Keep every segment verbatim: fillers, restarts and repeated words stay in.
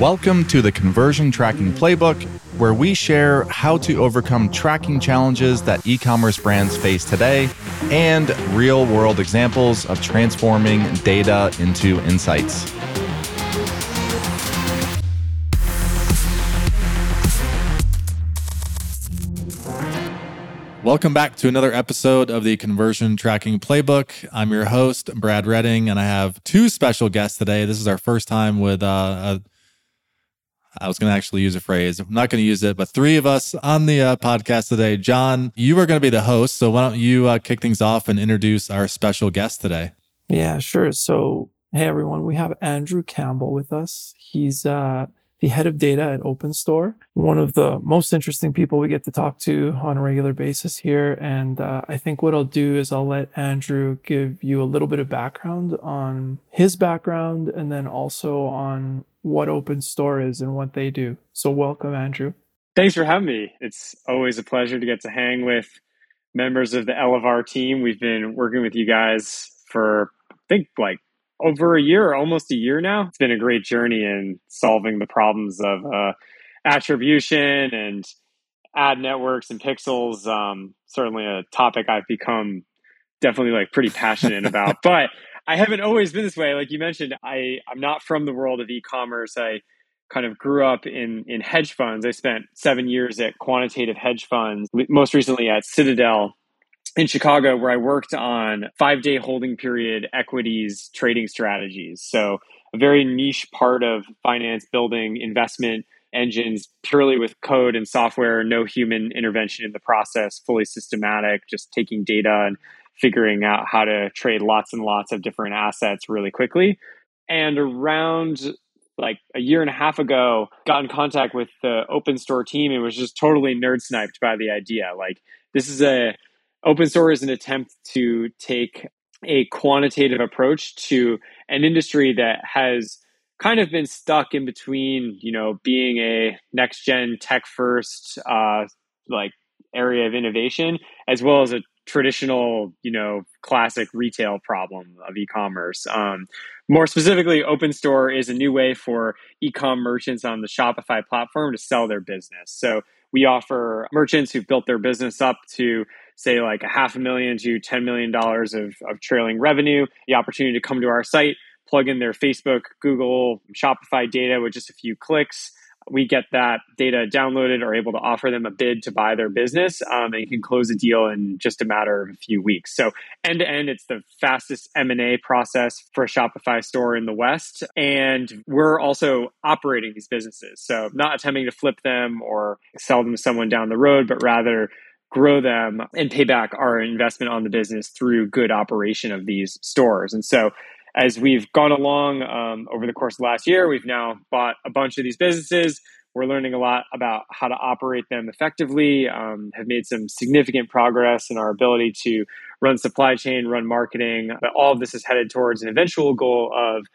Welcome to the Conversion Tracking Playbook, where we share how to overcome tracking challenges that e-commerce brands face today and real-world examples of transforming data into insights. Welcome back to another episode of the Conversion Tracking Playbook. I'm your host, Brad Redding, and I have two special guests today. This is our first time with, uh, a, I was going to actually use a phrase. I'm not going to use it, but three of us on the uh, podcast today. John, you are going to be the host, so why don't you uh, kick things off and introduce our special guest today? Yeah, sure. So, hey, everyone, we have Andrew Campbell with us. He's uh, the head of data at OpenStore, one of the most interesting people we get to talk to on a regular basis here. And uh, I think what I'll do is I'll let Andrew give you a little bit of background on his background and then also on what OpenStore is and what they do. So welcome, Andrew. Thanks for having me. It's always a pleasure to get to hang with members of the Elevar team. We've been working with you guys for, I think, like, over a year, almost a year now. It's been a great journey in solving the problems of uh, attribution and ad networks and pixels. Um, certainly a topic I've become definitely like pretty passionate about, but I haven't always been this way. Like you mentioned, I, I'm not from the world of e-commerce. I kind of grew up in, in hedge funds. I spent seven years at quantitative hedge funds, most recently at Citadel in Chicago, where I worked on five-day holding period equities trading strategies. So a very niche part of finance, building investment engines purely with code and software, no human intervention in the process, fully systematic, just taking data and figuring out how to trade lots and lots of different assets really quickly. And around like a year and a half ago, got in contact with the OpenStore team and was just totally nerd-sniped by the idea. Like this is a OpenStore is an attempt to take a quantitative approach to an industry that has kind of been stuck in between, you know, being a next-gen tech-first uh, like area of innovation, as well as a traditional, you know, classic retail problem of e-commerce. Um, more specifically, OpenStore is a new way for e-com merchants on the Shopify platform to sell their business. So we offer merchants who've built their business up to say like a half a million to ten million dollars of, of trailing revenue, the opportunity to come to our site, plug in their Facebook, Google, Shopify data with just a few clicks. We get that data downloaded, are able to offer them a bid to buy their business, um, and you can close a deal in just a matter of a few weeks. So end-to-end, it's the fastest M and A process for a Shopify store in the West. And we're also operating these businesses. So not attempting to flip them or sell them to someone down the road, but rather grow them and pay back our investment on the business through good operation of these stores. And so as we've gone along um, over the course of last year, we've now bought a bunch of these businesses. We're learning a lot about how to operate them effectively, um, have made some significant progress in our ability to run supply chain, run marketing. But all of this is headed towards an eventual goal of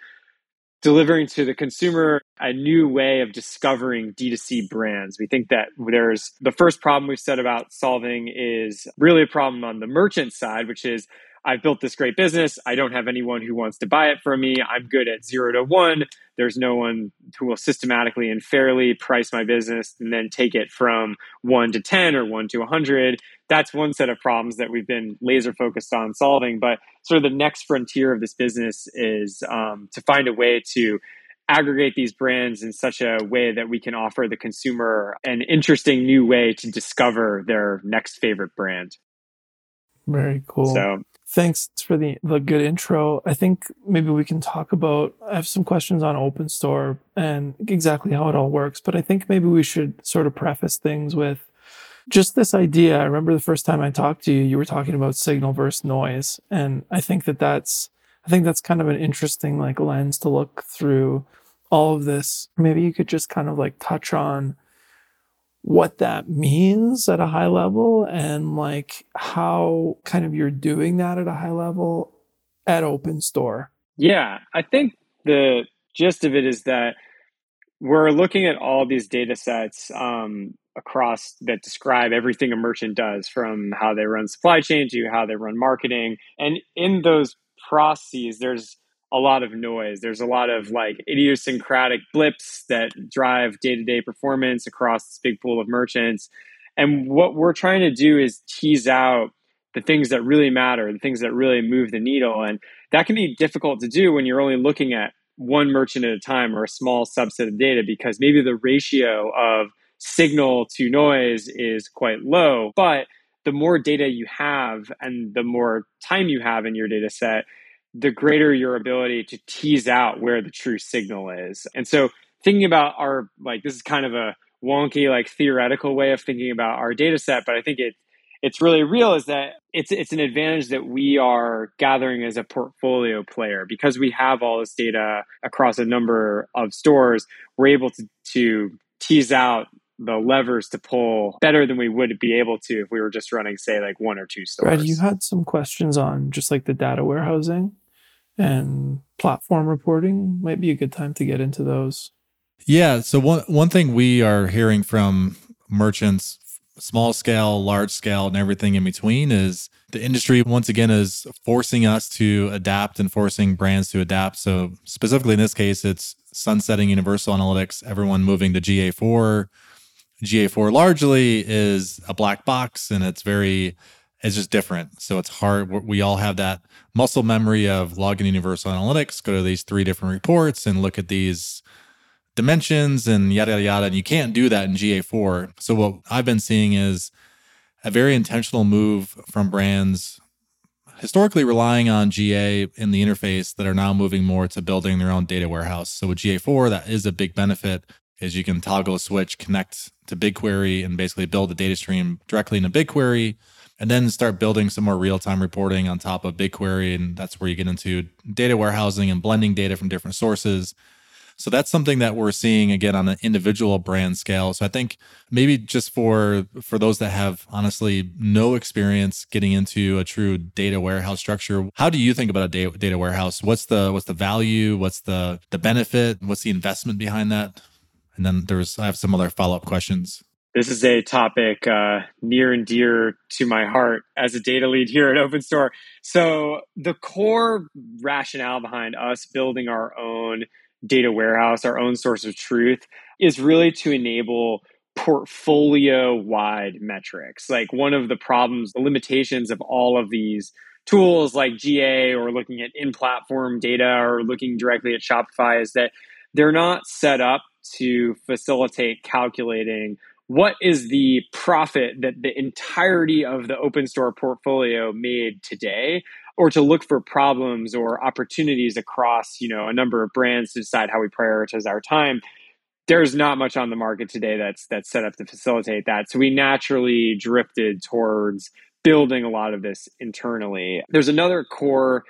delivering to the consumer a new way of discovering D two C brands. We think that there's the first problem we've set about solving is really a problem on the merchant side, which is I've built this great business. I don't have anyone who wants to buy it from me. I'm good at zero to one. There's no one who will systematically and fairly price my business and then take it from one to ten or one to one hundred. That's one set of problems that we've been laser focused on solving. But sort of the next frontier of this business is um, to find a way to aggregate these brands in such a way that we can offer the consumer an interesting new way to discover their next favorite brand. Very cool. So thanks for the, the good intro. I think maybe we can talk about, I have some questions on OpenStore and exactly how it all works, but I think maybe we should sort of preface things with just this idea. I remember the first time I talked to you, you were talking about signal versus noise. And I think that that's, I think that's kind of an interesting like lens to look through all of this. Maybe you could just kind of like touch on what that means at a high level and like how kind of you're doing that at a high level at OpenStore. Yeah, I think the gist of it is that we're looking at all these data sets um, across that describe everything a merchant does, from how they run supply chain to how they run marketing. And in those processes, there's a lot of noise. There's a lot of like idiosyncratic blips that drive day-to-day performance across this big pool of merchants. And what we're trying to do is tease out the things that really matter, the things that really move the needle. And that can be difficult to do when you're only looking at one merchant at a time or a small subset of data, because maybe the ratio of signal to noise is quite low. But the more data you have and the more time you have in your data set, the greater your ability to tease out where the true signal is. And so thinking about our, like, this is kind of a wonky, like theoretical way of thinking about our data set, but I think it it's really real, is that it's it's an advantage that we are gathering as a portfolio player. Because we have all this data across a number of stores, we're able to, to tease out the levers to pull better than we would be able to if we were just running, say, like one or two stores. Brad, you had some questions on just like the data warehousing and platform reporting. Might be a good time to get into those. Yeah. So one one thing we are hearing from merchants, small scale, large scale, and everything in between, is the industry, once again, is forcing us to adapt and forcing brands to adapt. So specifically in this case, it's sunsetting Universal Analytics, everyone moving to G A four. G A four largely is a black box, and it's very, it's just different. So it's hard. We all have that muscle memory of log in Universal Analytics, go to these three different reports and look at these dimensions and yada, yada, yada. And you can't do that in G A four. So what I've been seeing is a very intentional move from brands historically relying on G A in the interface that are now moving more to building their own data warehouse. So with G A four, that is a big benefit, is you can toggle a switch, connect to BigQuery, and basically build a data stream directly into BigQuery, and then start building some more real-time reporting on top of BigQuery. And that's where you get into data warehousing and blending data from different sources. So that's something that we're seeing, again, on an individual brand scale. So I think maybe just for, for those that have, honestly, no experience getting into a true data warehouse structure, how do you think about a data, data warehouse? What's the what's the value? What's the the benefit? What's the investment behind that? And then there's, I have some other follow-up questions. This is a topic uh, near and dear to my heart as a data lead here at OpenStore. So the core rationale behind us building our own data warehouse, our own source of truth, is really to enable portfolio-wide metrics. Like, one of the problems, the limitations of all of these tools like G A or looking at in-platform data or looking directly at Shopify, is that they're not set up to facilitate calculating what is the profit that the entirety of the OpenStore portfolio made today, or to look for problems or opportunities across, you know, a number of brands to decide how we prioritize our time. There's not much on the market today that's that's set up to facilitate that. So we naturally drifted towards building a lot of this internally. There's another core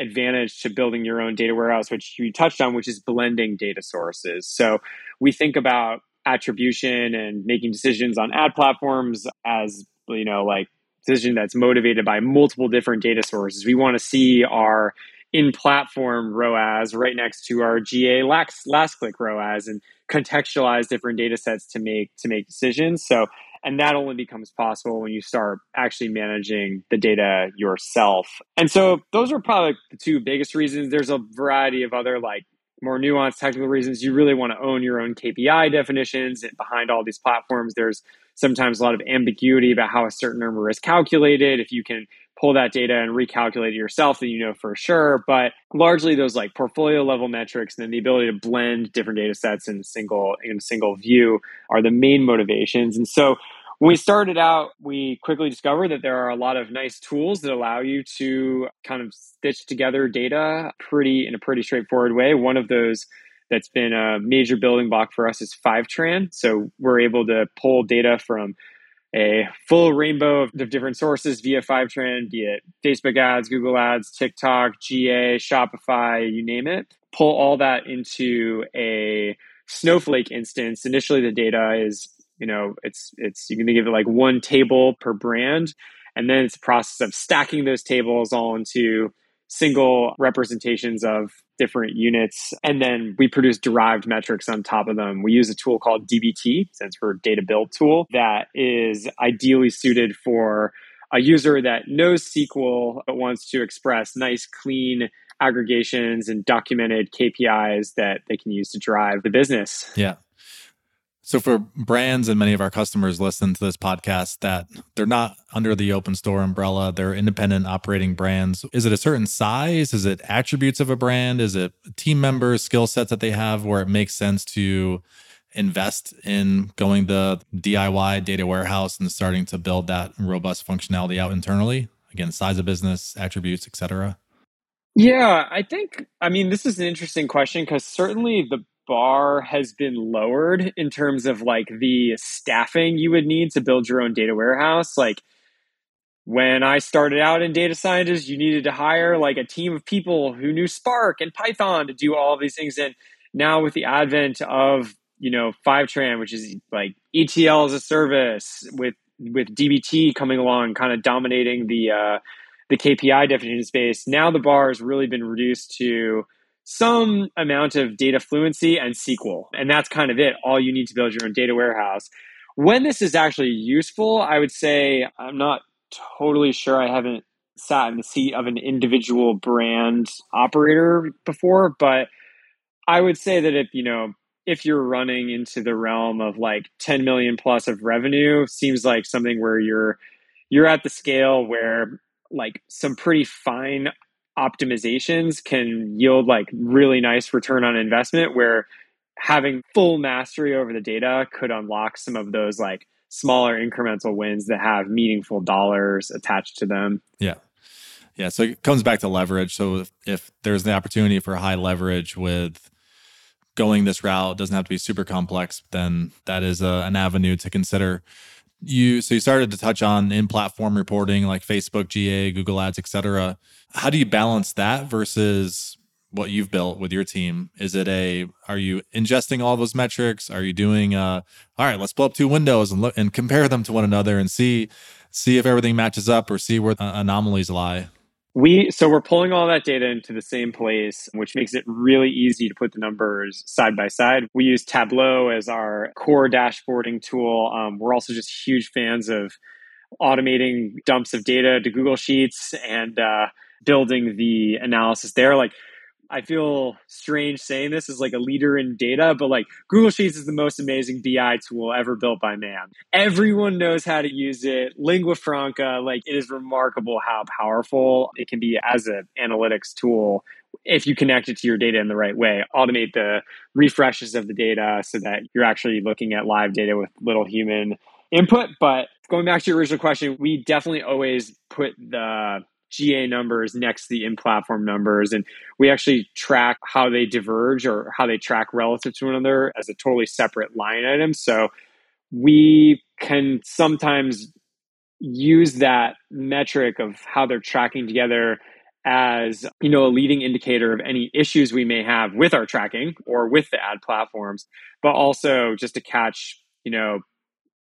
advantage to building your own data warehouse, which you touched on, which is blending data sources. So we think about attribution and making decisions on ad platforms as, you know, like decision that's motivated by multiple different data sources. We want to see our in-platform R O A S right next to our G A last, last click R O A S and contextualize different data sets to make to make decisions. So, and that only becomes possible when you start actually managing the data yourself. And so those are probably the two biggest reasons. There's a variety of other, like, more nuanced technical reasons. You really want to own your own K P I definitions. And behind all these platforms, there's sometimes a lot of ambiguity about how a certain number is calculated. If you can pull that data and recalculate it yourself, then you know for sure. But largely those, like, portfolio level metrics and then the ability to blend different data sets in a single, in a single view are the main motivations. And so when we started out, we quickly discovered that there are a lot of nice tools that allow you to kind of stitch together data pretty in a pretty straightforward way. One of those that's been a major building block for us is FiveTran. So we're able to pull data from a full rainbow of different sources via FiveTran, be it Facebook ads, Google ads, TikTok, G A, Shopify, you name it. Pull all that into a Snowflake instance. Initially, the data is, you know, it's, it's, you can give it like one table per brand. And then it's a process of stacking those tables all into single representations of different units. And then we produce derived metrics on top of them. We use a tool called D B T, since we're a data build tool, that is ideally suited for a user that knows S Q L, but wants to express nice, clean aggregations and documented K P Is that they can use to drive the business. Yeah. So for brands and many of our customers listening to this podcast that they're not under the OpenStore umbrella, they're independent operating brands. Is it a certain size? Is it attributes of a brand? Is it team members, skill sets that they have where it makes sense to invest in going the D I Y data warehouse and starting to build that robust functionality out internally? Again, size of business, attributes, et cetera. Yeah, I think, I mean, this is an interesting question because certainly the bar has been lowered in terms of like the staffing you would need to build your own data warehouse. Like when I started out in data scientists, you needed to hire like a team of people who knew Spark and Python to do all of these things. And now with the advent of, you know, FiveTran, which is like E T L as a service with, with D B T coming along, kind of dominating the, uh, the K P I definition space. Now the bar has really been reduced to some amount of data fluency and S Q L. And that's kind of it. All you need to build your own data warehouse. When this is actually useful, I would say I'm not totally sure. I haven't sat in the seat of an individual brand operator before, but I would say that if, you know, if you're running into the realm of like ten million plus of revenue, seems like something where you're, you're at the scale where like some pretty fine optimizations can yield like really nice return on investment, where having full mastery over the data could unlock some of those like smaller incremental wins that have meaningful dollars attached to them. Yeah. Yeah. So it comes back to leverage. So if, if there's the opportunity for high leverage with going this route, doesn't have to be super complex, then that is a, an avenue to consider. You so you started to touch on in-platform reporting like Facebook, G A, Google Ads, et cetera. How do you balance that versus what you've built with your team? Is it a, are you ingesting all those metrics? Are you doing, uh, all right, let's blow up two windows and look and compare them to one another and see see if everything matches up or see where uh, anomalies lie? We so we're pulling all that data into the same place, which makes it really easy to put the numbers side by side. We use Tableau as our core dashboarding tool. Um, we're also just huge fans of automating dumps of data to Google Sheets and uh, building the analysis there. Like, I feel strange saying this as like a leader in data, but like Google Sheets is the most amazing B I tool ever built by man. Everyone knows how to use it. Lingua franca, like it is remarkable how powerful it can be as an analytics tool if you connect it to your data in the right way. Automate the refreshes of the data so that you're actually looking at live data with little human input. But going back to your original question, we definitely always put the G A numbers next to the in-platform numbers. And we actually track how they diverge or how they track relative to one another as a totally separate line item. So we can sometimes use that metric of how they're tracking together as, you know, a leading indicator of any issues we may have with our tracking or with the ad platforms, but also just to catch, you know,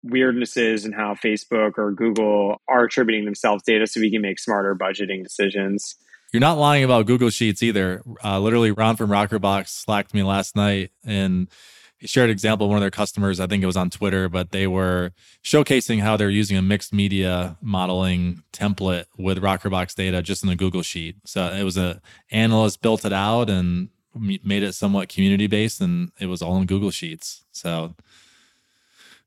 weirdnesses and how Facebook or Google are attributing themselves data so we can make smarter budgeting decisions. You're not lying about Google Sheets either. Uh, literally, Ron from Rockerbox slacked me last night and he shared an example of one of their customers. I think it was on Twitter, but they were showcasing how they're using a mixed media modeling template with Rockerbox data just in the Google Sheet. So it was an analyst built it out and made it somewhat community-based, and it was all in Google Sheets. So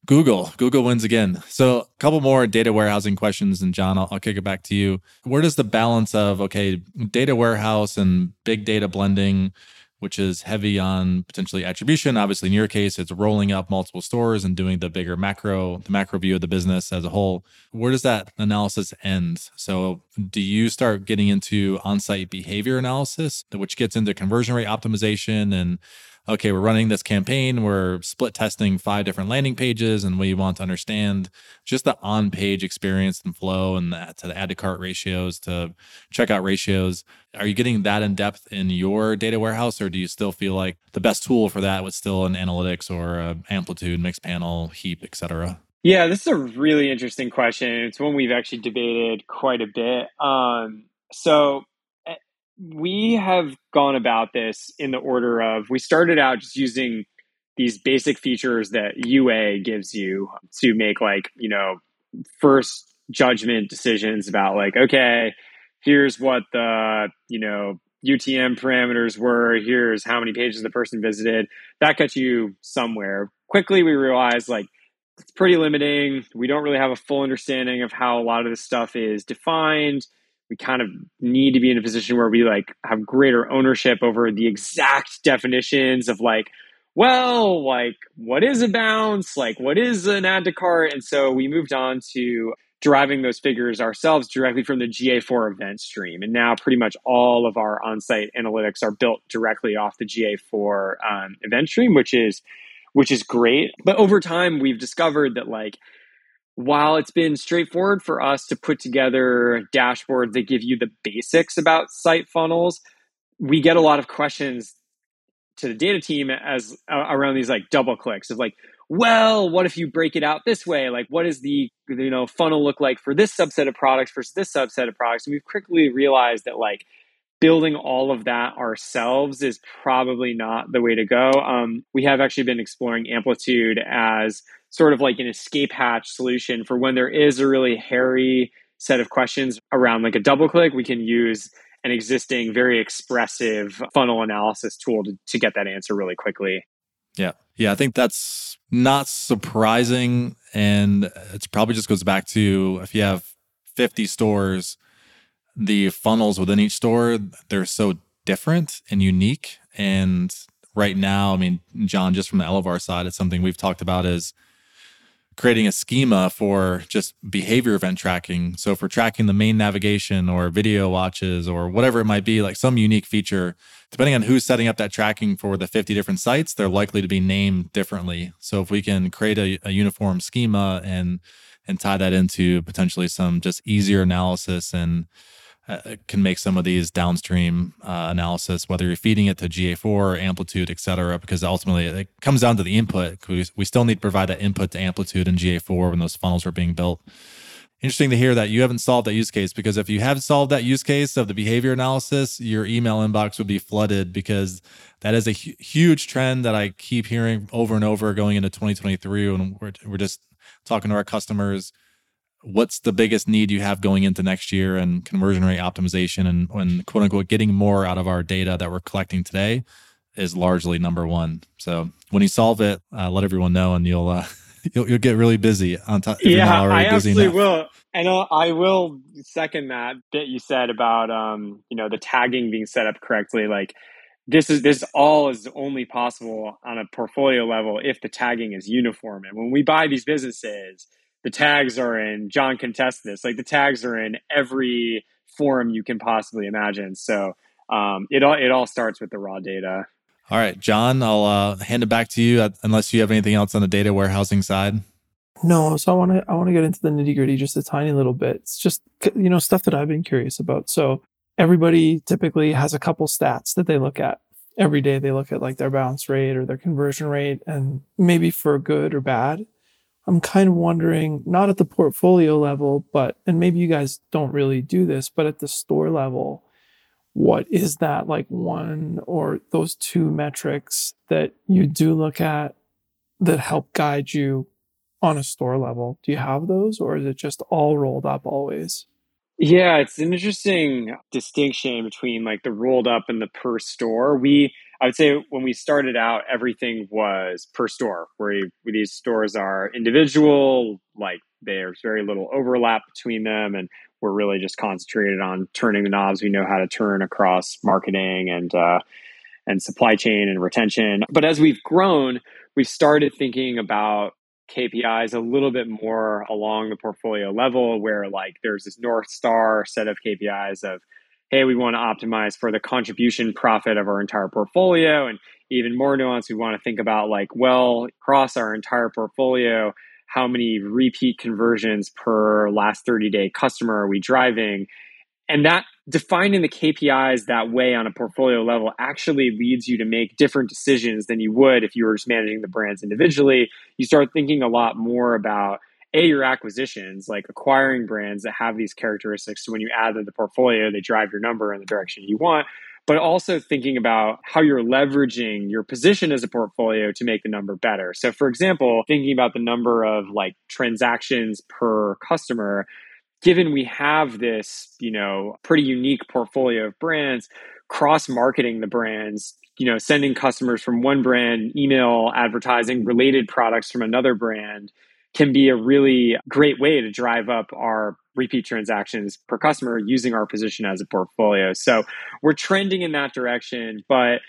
Google. Google wins again. So a couple more data warehousing questions, and John, I'll, I'll kick it back to you. Where does the balance of, okay, data warehouse and big data blending, which is heavy on potentially attribution, obviously in your case, it's rolling up multiple stores and doing the bigger macro, the macro view of the business as a whole. Where does that analysis end? So do you start getting into on-site behavior analysis, which gets into conversion rate optimization and okay, we're running this campaign, we're split testing five different landing pages, and we want to understand just the on-page experience and flow and the, to the add-to-cart ratios, to checkout ratios. Are you getting that in depth in your data warehouse, or do you still feel like the best tool for that was still in analytics or uh, Amplitude, Mixpanel, Heap, et cetera? Yeah, this is a really interesting question. It's one we've actually debated quite a bit. Um, so... We have gone about this in the order of, we started out just using these basic features that U A gives you to make like, you know, first judgment decisions about like, okay, here's what the, you know, U T M parameters were, here's how many pages the person visited. That got you somewhere. Quickly, we realized like it's pretty limiting. We don't really have a full understanding of how a lot of this stuff is defined. We kind of need to be in a position where we like have greater ownership over the exact definitions of like, well, like what is a bounce? Like what is an add to cart? And so we moved on to deriving those figures ourselves directly from the G A four event stream. And now pretty much all of our on-site analytics are built directly off the G A four um, event stream, which is which is great. But over time, we've discovered that like, while it's been straightforward for us to put together dashboards that give you the basics about site funnels, we get a lot of questions to the data team as uh, around these like double clicks of like, well, what if you break it out this way? Like, what does the you know funnel look like for this subset of products versus this subset of products? And we've quickly realized that like building all of that ourselves is probably not the way to go. Um, we have actually been exploring Amplitude as sort of like an escape hatch solution for when there is a really hairy set of questions around like a double click. We can use an existing very expressive funnel analysis tool to, to get that answer really quickly. Yeah. Yeah. I think that's not surprising. And it probably just goes back to if you have fifty stores, the funnels within each store, they're so different and unique. And right now, I mean, John, just from the Elevar side, it's something we've talked about is creating a schema for just behavior event tracking. So for tracking the main navigation or video watches or whatever it might be, like some unique feature, depending on who's setting up that tracking for the fifty different sites, they're likely to be named differently. So if we can create a, a uniform schema and and tie that into potentially some just easier analysis and uh, can make some of these downstream uh, analysis, whether you're feeding it to G A four or Amplitude, et cetera, because ultimately it comes down to the input. We, we still need to provide that input to Amplitude and G A four when those funnels are being built. Interesting to hear that you haven't solved that use case, because if you have solved that use case of the behavior analysis, your email inbox would be flooded, because that is a hu- huge trend that I keep hearing over and over going into twenty twenty-three when we're, we're just talking to our customers. What's the biggest need you have going into next year, and conversion rate optimization and, and quote unquote, getting more out of our data that we're collecting today is largely number one. So when you solve it, uh, let everyone know, and you'll, uh, you'll, you'll get really busy on top. Yeah, I absolutely will. And I'll, I will second that bit you said about, um, you know, the tagging being set up correctly. Like this is, this all is only possible on a portfolio level if the tagging is uniform. And when we buy these businesses, the tags are in, John can test this, like the tags are in every form you can possibly imagine. So um, it all it all starts with the raw data. All right, John, I'll uh, hand it back to you unless you have anything else on the data warehousing side. No, so I want to I want to get into the nitty gritty just a tiny little bit. It's just, you know, stuff that I've been curious about. So everybody typically has a couple stats that they look at. Every day they look at like their bounce rate or their conversion rate, and maybe for good or bad. I'm kind of wondering, not at the portfolio level, but, and maybe you guys don't really do this, but at the store level, what is that like one or those two metrics that you do look at that help guide you on a store level? Do you have those, or is it just all rolled up always? Yeah, it's an interesting distinction between like the rolled up and the per store. We, I would say when we started out, everything was per store, where, you, where these stores are individual, like there's very little overlap between them. And we're really just concentrated on turning the knobs we know how to turn across marketing and, uh, and supply chain and retention. But as we've grown, we've started thinking about K P Is a little bit more along the portfolio level, where like there's this North Star set of K P Is of, hey, we want to optimize for the contribution profit of our entire portfolio. And even more nuanced, we want to think about like, well, across our entire portfolio, how many repeat conversions per last thirty-day customer are we driving? And that defining the K P Is that way on a portfolio level actually leads you to make different decisions than you would if you were just managing the brands individually. You start thinking a lot more about, A, your acquisitions, like acquiring brands that have these characteristics. So when you add to the portfolio, they drive your number in the direction you want, but also thinking about how you're leveraging your position as a portfolio to make the number better. So for example, thinking about the number of like transactions per customer, given we have this, you know, pretty unique portfolio of brands, cross-marketing the brands, you know, sending customers from one brand, email advertising, related products from another brand can be a really great way to drive up our repeat transactions per customer using our position as a portfolio. So we're trending in that direction, but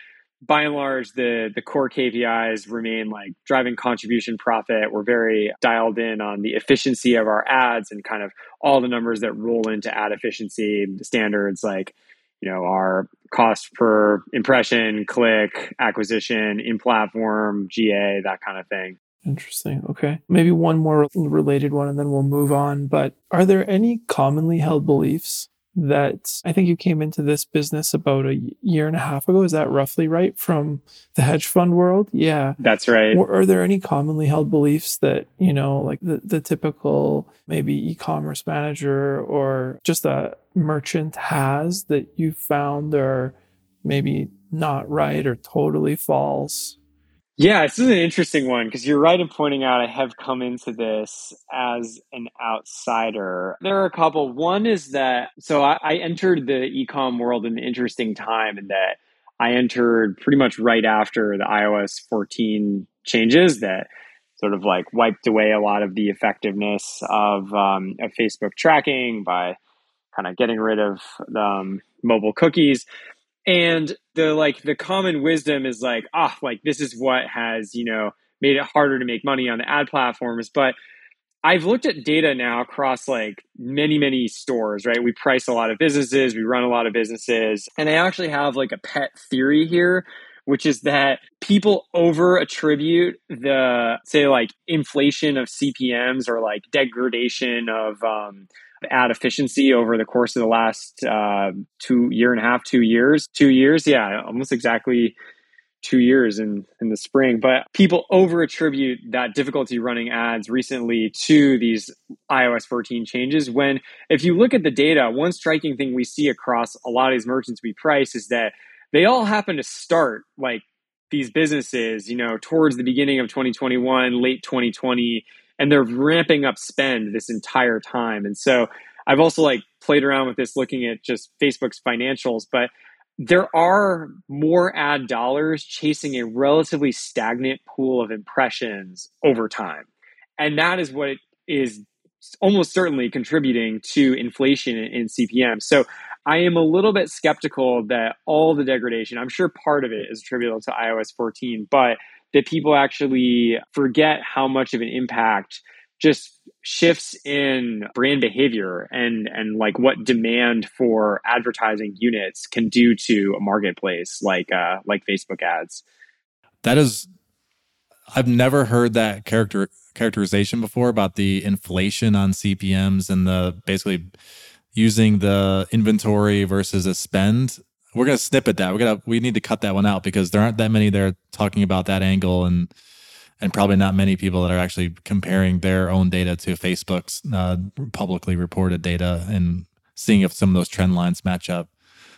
by and large, the, the core K P Is remain like driving contribution profit. We're very dialed in on the efficiency of our ads and kind of all the numbers that roll into ad efficiency standards like, you know, our cost per impression, click, acquisition, in-platform, G A, that kind of thing. Interesting. Okay. Maybe one more related one and then we'll move on. But are there any commonly held beliefs that I think you came into this business about a year and a half ago? Is that roughly right? From the hedge fund world? Yeah. That's right. Or are there any commonly held beliefs that, you know, like the, the typical maybe e-commerce manager or just a merchant has that you found are maybe not right or totally false? Yeah, this is an interesting one because you're right in pointing out I have come into this as an outsider. There are a couple. One is that, so I, I entered the e-com world at an interesting time in that I entered pretty much right after the iOS fourteen changes that sort of like wiped away a lot of the effectiveness of, um, of Facebook tracking by kind of getting rid of um, mobile cookies. And the like the common wisdom is like, ah, oh, like this is what has, you know, made it harder to make money on the ad platforms. But I've looked at data now across like many, many stores, right? We price a lot of businesses, we run a lot of businesses. And I actually have like a pet theory here, which is that people over attribute the, say, like inflation of C P Ms or like degradation of um ad efficiency over the course of the last uh, two year and a half, two years, two years. Yeah, almost exactly two years in, in the spring. But people over attribute that difficulty running ads recently to these iOS fourteen changes. When if you look at the data, one striking thing we see across a lot of these merchants we price is that they all happen to start like these businesses, you know, towards the beginning of twenty twenty-one, late twenty twenty, and they're ramping up spend this entire time. And so I've also like played around with this, looking at just Facebook's financials, but there are more ad dollars chasing a relatively stagnant pool of impressions over time. And that is what is almost certainly contributing to inflation in C P M. So I am a little bit skeptical that all the degradation, I'm sure part of it is attributable to iOS fourteen, but that people actually forget how much of an impact just shifts in brand behavior and, and like what demand for advertising units can do to a marketplace like uh, like Facebook ads. That is, I've never heard that character characterization before about the inflation on C P Ms and the basically using the inventory versus a spend. We're gonna snip at that. We're gonna we need to cut that one out because there aren't that many there talking about that angle, and and probably not many people that are actually comparing their own data to Facebook's uh, publicly reported data and seeing if some of those trend lines match up.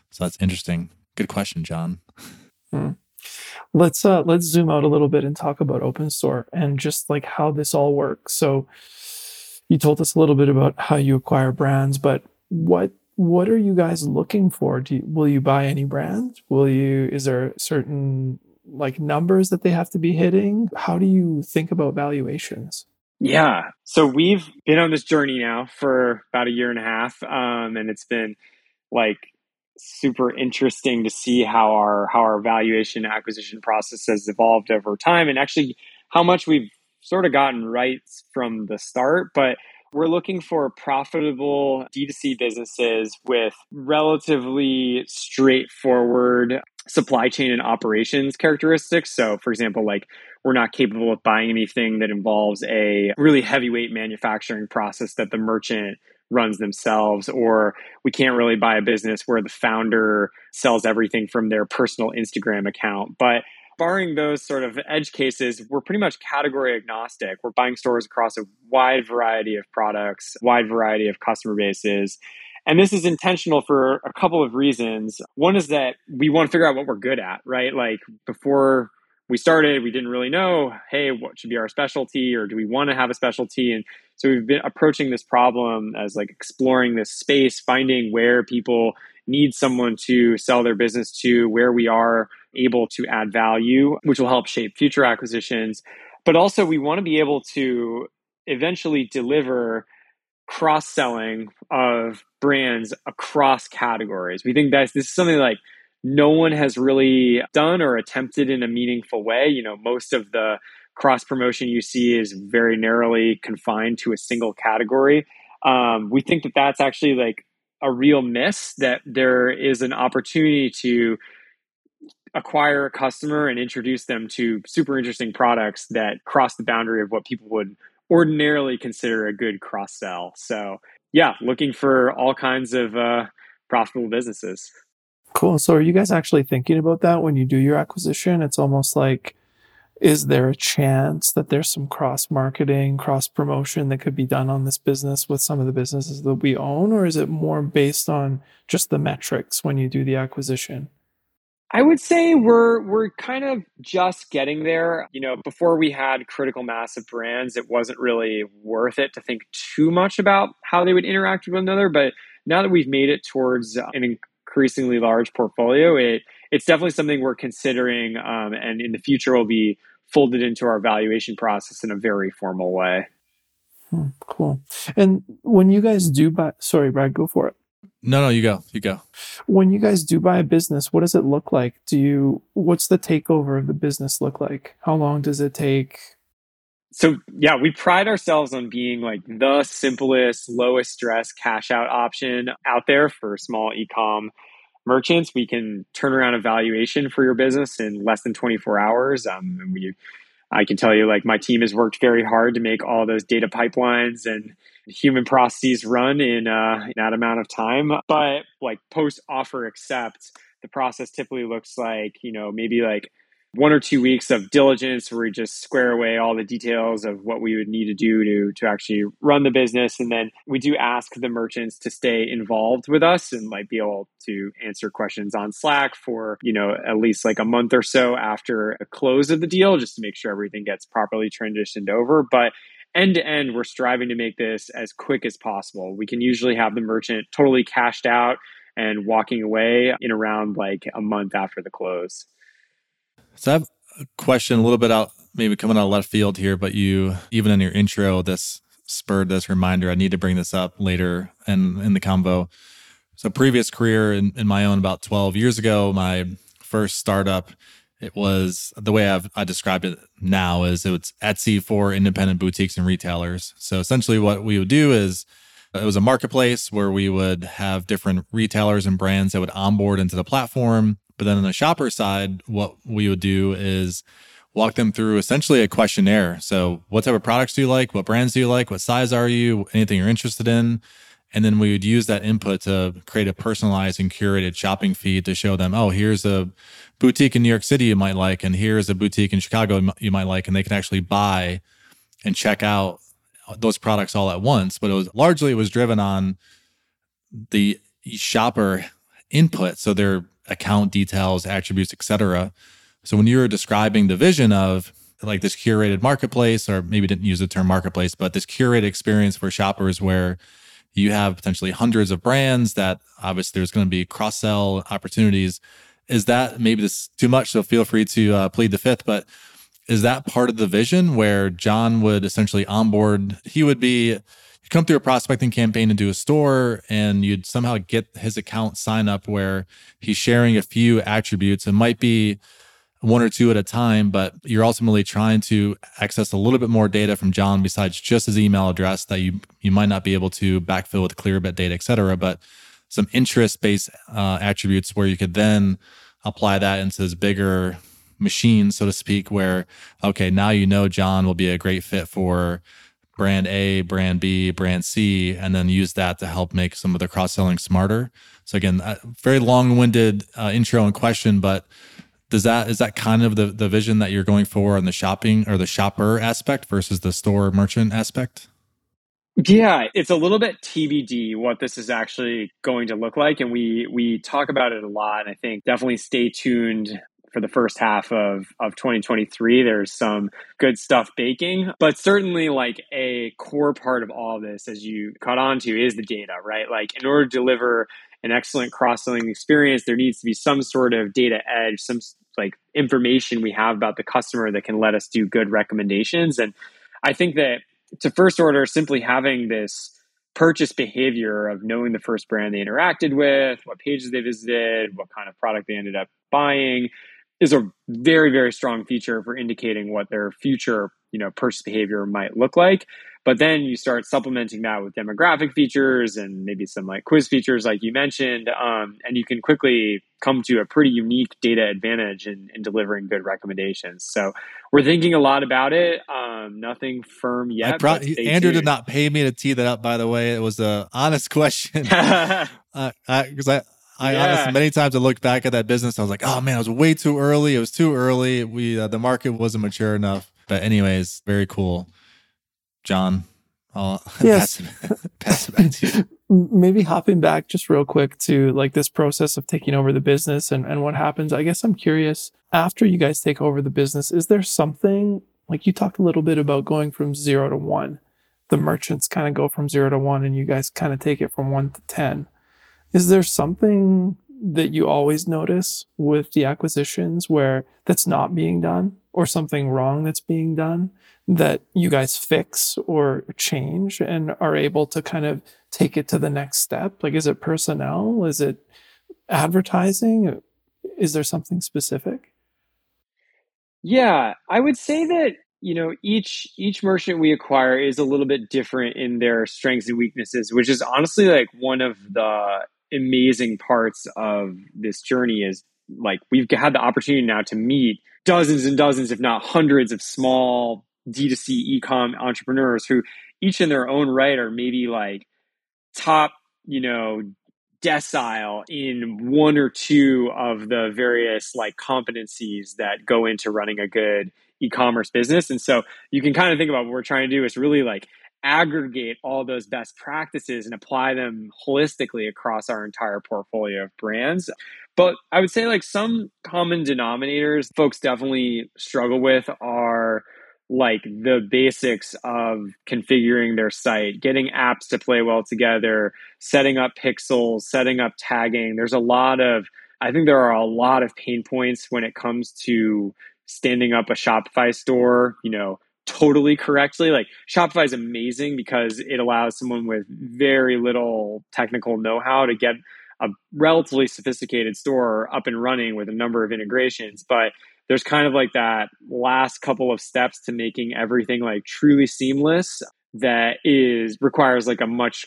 So that's interesting. Good question, John. Hmm. Let's uh, let's zoom out a little bit and talk about OpenStore and just like how this all works. So you told us a little bit about how you acquire brands, but what What are you guys looking for? Do you, will you buy any brand? Will you? Is there certain like numbers that they have to be hitting? How do you think about valuations? Yeah, so we've been on this journey now for about a year and a half, um, and it's been like super interesting to see how our how our valuation acquisition process has evolved over time, and actually how much we've sort of gotten right from the start, but. We're looking for profitable D two C businesses with relatively straightforward supply chain and operations characteristics. So, for example, like we're not capable of buying anything that involves a really heavyweight manufacturing process that the merchant runs themselves, or we can't really buy a business where the founder sells everything from their personal Instagram account. But barring those sort of edge cases, we're pretty much category agnostic. We're buying stores across a wide variety of products, wide variety of customer bases. And this is intentional for a couple of reasons. One is that we want to figure out what we're good at, right? Like before we started, we didn't really know, hey, what should be our specialty, or do we want to have a specialty? And so we've been approaching this problem as like exploring this space, finding where people need someone to sell their business to, where we are able to add value, which will help shape future acquisitions. But also we want to be able to eventually deliver cross-selling of brands across categories. We think that this is something like no one has really done or attempted in a meaningful way. You know, most of the cross-promotion you see is very narrowly confined to a single category. Um, we think that that's actually like a real miss, that there is an opportunity to acquire a customer and introduce them to super interesting products that cross the boundary of what people would ordinarily consider a good cross-sell. So yeah, looking for all kinds of uh, profitable businesses. Cool. So are you guys actually thinking about that when you do your acquisition? It's almost like, is there a chance that there's some cross-marketing, cross-promotion that could be done on this business with some of the businesses that we own? Or is it more based on just the metrics when you do the acquisition? I would say we're we're kind of just getting there. You know, before we had critical mass of brands, it wasn't really worth it to think too much about how they would interact with one another. But now that we've made it towards an increasingly large portfolio, it it's definitely something we're considering, um, and in the future will be folded into our valuation process in a very formal way. Hmm, cool. And when you guys do buy, sorry, Brad, go for it. No, no, you go, you go. When you guys do buy a business, what does it look like? Do you, what's the takeover of the business look like? How long does it take? So yeah, we pride ourselves on being like the simplest, lowest stress cash out option out there for small e-com merchants. We can turn around a valuation for your business in less than twenty-four hours. Um, and we, I can tell you, like, my team has worked very hard to make all those data pipelines and human processes run in, uh, in that amount of time. But like post offer accept, the process typically looks like, you know, maybe like one or two weeks of diligence where we just square away all the details of what we would need to do to, to actually run the business. And then we do ask the merchants to stay involved with us and like be able to answer questions on Slack for, you know, at least like a month or so after a close of the deal, just to make sure everything gets properly transitioned over. But end to end, we're striving to make this as quick as possible. We can usually have the merchant totally cashed out and walking away in around like a month after the close. So I have a question a little bit out, maybe coming out of left field here, but you, even in your intro, this spurred this reminder. I need to bring this up later in, in the combo. So previous career in, in my own, about twelve years ago, my first startup, it was, the way I've I described it now is it was Etsy for independent boutiques and retailers. So essentially what we would do is, it was a marketplace where we would have different retailers and brands that would onboard into the platform. But then on the shopper side, what we would do is walk them through essentially a questionnaire. So what type of products do you like? What brands do you like? What size are you? Anything you're interested in? And then we would use that input to create a personalized and curated shopping feed to show them, oh, here's a boutique in New York City you might like, and here's a boutique in Chicago you might like, and they can actually buy and check out those products all at once. But it was largely, it was driven on the shopper input. So their account details, attributes, et cetera. So when you were describing the vision of like this curated marketplace, or maybe didn't use the term marketplace, but this curated experience for shoppers where you have potentially hundreds of brands that obviously there's going to be cross-sell opportunities. Is that, maybe this is too much, so feel free to uh, plead the fifth, but is that part of the vision where John would essentially onboard, he would be, come through a prospecting campaign and do a store, and you'd somehow get his account sign up where he's sharing a few attributes. It might be one or two at a time, but you're ultimately trying to access a little bit more data from John besides just his email address that you you might not be able to backfill with Clearbit data, et cetera, but some interest-based uh, attributes where you could then apply that into this bigger machine, so to speak, where, okay, now you know John will be a great fit for brand A, brand B, brand C, and then use that to help make some of the cross-selling smarter. So again, very long-winded uh, intro and question, but does that is that kind of the, the vision that you're going for on the shopping or the shopper aspect versus the store merchant aspect? Yeah, it's a little bit T B D what this is actually going to look like. And we we talk about it a lot. And I think definitely stay tuned for the first half of, of twenty twenty-three. There's some good stuff baking, but certainly like a core part of all of this, as you caught on to, is the data, right? Like in order to deliver an excellent cross-selling experience, there needs to be some sort of data edge, some like information we have about the customer that can let us do good recommendations. And I think that to first order, simply having this purchase behavior of knowing the first brand they interacted with, what pages they visited, what kind of product they ended up buying is a very, very strong feature for indicating what their future, you know, purchase behavior might look like. But then you start supplementing that with demographic features and maybe some like quiz features, like you mentioned, um, and you can quickly come to a pretty unique data advantage in, in delivering good recommendations. So we're thinking a lot about it. Um, nothing firm yet. Pro- Andrew tuned. Did not pay me to tee that up, by the way. It was an honest question because uh, I. I I yeah. honestly, many times I looked back at that business. I was like, oh man, it was way too early. It was too early. We uh, the market wasn't mature enough. But anyways, very cool. John, I'll yes. pass, it, pass it back to you. Maybe hopping back just real quick to like this process of taking over the business and, and what happens. I guess I'm curious, after you guys take over the business, is there something, like you talked a little bit about going from zero to one. The merchants kind of go from zero to one and you guys kind of take it from one to ten. Is there something that you always notice with the acquisitions where that's not being done or something wrong that's being done that you guys fix or change and are able to kind of take it to the next step? Like, is it personnel? Is it advertising? Is there something specific? Yeah, I would say that, you know, each each merchant we acquire is a little bit different in their strengths and weaknesses, which is honestly like one of the amazing parts of this journey is like we've had the opportunity now to meet dozens and dozens, if not hundreds of small D two C e-com entrepreneurs who each in their own right are maybe like top, you know, decile in one or two of the various like competencies that go into running a good e-commerce business. And so you can kind of think about what we're trying to do is really like aggregate all those best practices and apply them holistically across our entire portfolio of brands. But I would say like some common denominators folks definitely struggle with are like the basics of configuring their site, getting apps to play well together, setting up pixels, setting up tagging. There's a lot of, I think there are a lot of pain points when it comes to standing up a Shopify store, you know, totally correctly. Like Shopify is amazing because it allows someone with very little technical know-how to get a relatively sophisticated store up and running with a number of integrations. But there's kind of like that last couple of steps to making everything like truly seamless that is requires like a much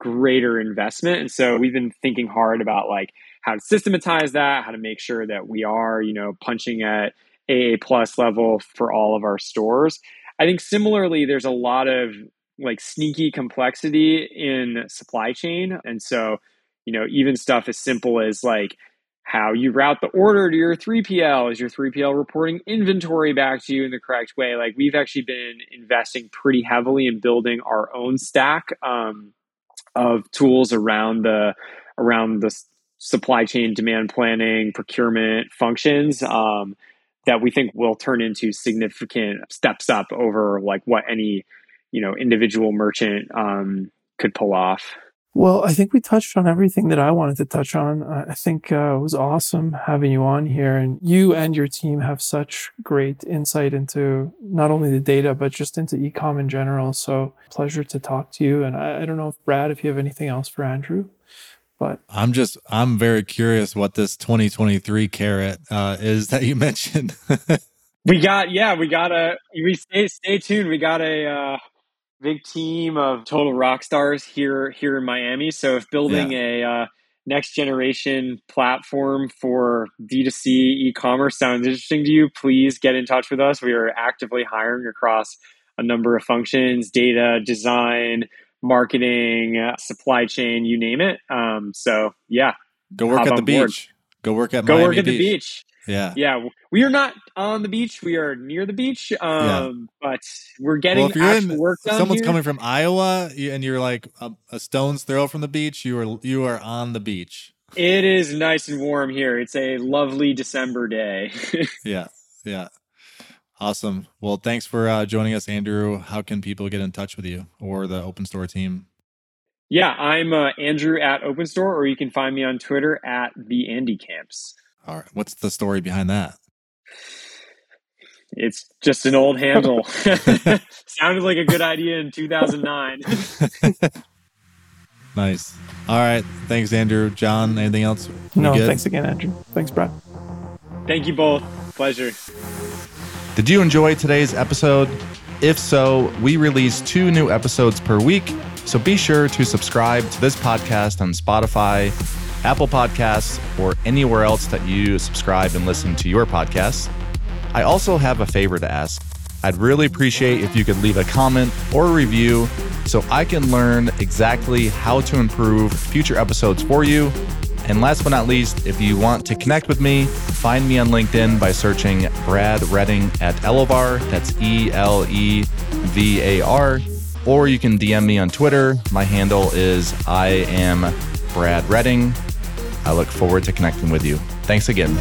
greater investment. And so we've been thinking hard about like how to systematize that, how to make sure that we are, you know, punching at A A plus level for all of our stores. I think similarly, there's a lot of like sneaky complexity in supply chain. And so, you know, even stuff as simple as like how you route the order to your three P L. Is your three P L reporting inventory back to you in the correct way? Like we've actually been investing pretty heavily in building our own stack um, of tools around the around the supply chain, demand planning, procurement functions um, that we think will turn into significant steps up over like what any, you know, individual merchant um, could pull off. Well, I think we touched on everything that I wanted to touch on. I think uh, it was awesome having you on here, and you and your team have such great insight into not only the data, but just into e-com in general. So pleasure to talk to you. And I, I don't know if Brad, if you have anything else for Andrew, but I'm just, I'm very curious what this twenty twenty-three carrot uh, is that you mentioned. we got, yeah, we got a, we stay, stay tuned. We got a, uh, big team of total rock stars here here in Miami. So if building yeah. a uh, next generation platform for D two C e-commerce sounds interesting to you, please get in touch with us. We are actively hiring across a number of functions, data, design, marketing, uh, supply chain, you name it. Um, so yeah. Go work at the board. beach. Go work at Go Miami work at beach. the beach. Yeah. Yeah. We are not on the beach. We are near the beach. Um, yeah. But we're getting well, if you're actual in, work done. If someone's here. coming from Iowa and you're like a, a stone's throw from the beach, you are you are on the beach. It is nice and warm here. It's a lovely December day. Yeah. Yeah. Awesome. Well, thanks for uh, joining us, Andrew. How can people get in touch with you or the OpenStore team? Yeah, I'm uh, Andrew at OpenStore, or you can find me on Twitter at TheAndyCamps. All right. What's the story behind that? It's just an old handle. Sounded like a good idea in two thousand nine. Nice. All right. Thanks, Andrew. John, anything else? We no, good? Thanks again, Andrew. Thanks, Brad. Thank you both. Pleasure. Did you enjoy today's episode? If so, we release two new episodes per week, so be sure to subscribe to this podcast on Spotify, Apple Podcasts, or anywhere else that you subscribe and listen to your podcasts. I also have a favor to ask. I'd really appreciate if you could leave a comment or a review so I can learn exactly how to improve future episodes for you. And last but not least, if you want to connect with me, find me on LinkedIn by searching Brad Redding at Elevar. That's E L E V A R. Or you can D M me on Twitter. My handle is I am Brad Redding. I look forward to connecting with you. Thanks again.